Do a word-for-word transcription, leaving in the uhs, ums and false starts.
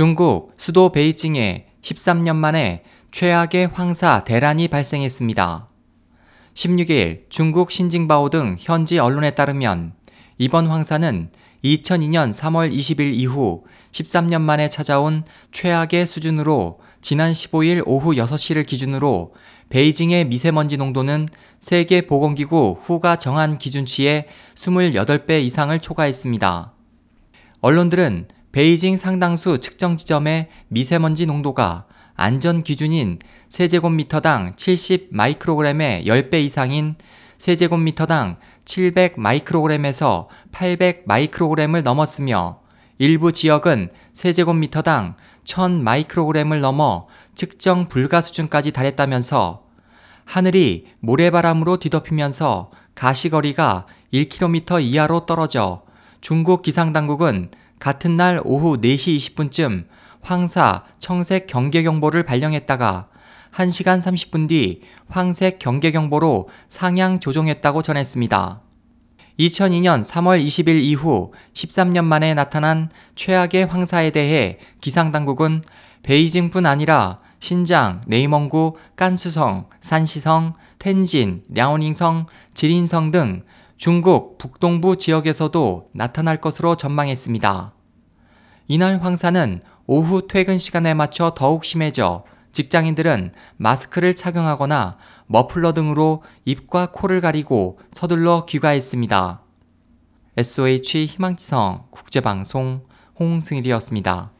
중국 수도 베이징에 십삼 년 만에 최악의 황사 대란이 발생했습니다. 십육 일 중국 신징바오 등 현지 언론에 따르면 이번 황사는 이천이 년 삼월 이십일 이후 십삼 년 만에 찾아온 최악의 수준으로 지난 십오 일 오후 여섯 시를 기준으로 베이징의 미세먼지 농도는 세계보건기구 후가 정한 기준치의 이십팔 배 이상을 초과했습니다. 언론들은 베이징 상당수 측정 지점의 미세먼지 농도가 안전 기준인 세제곱미터당 칠십 마이크로그램의 십 배 이상인 세제곱미터당 칠백 마이크로그램에서 팔백 마이크로그램을 넘었으며 일부 지역은 세제곱미터당 천 마이크로그램을 넘어 측정 불가 수준까지 달했다면서 하늘이 모래바람으로 뒤덮이면서 가시거리가 일 킬로미터 이하로 떨어져 중국 기상당국은 같은 날 오후 네 시 이십 분쯤 황사 청색 경계경보를 발령했다가 한 시간 삼십 분 뒤 황색 경계경보로 상향 조정했다고 전했습니다. 이천이 년 삼월 이십일 이후 십삼 년 만에 나타난 최악의 황사에 대해 기상당국은 베이징뿐 아니라 신장, 네이멍구, 깐수성, 산시성, 텐진, 랴오닝성, 지린성 등 중국 북동부 지역에서도 나타날 것으로 전망했습니다. 이날 황사는 오후 퇴근 시간에 맞춰 더욱 심해져 직장인들은 마스크를 착용하거나 머플러 등으로 입과 코를 가리고 서둘러 귀가했습니다. 에스오에이치 희망지성 국제방송 홍승일이었습니다.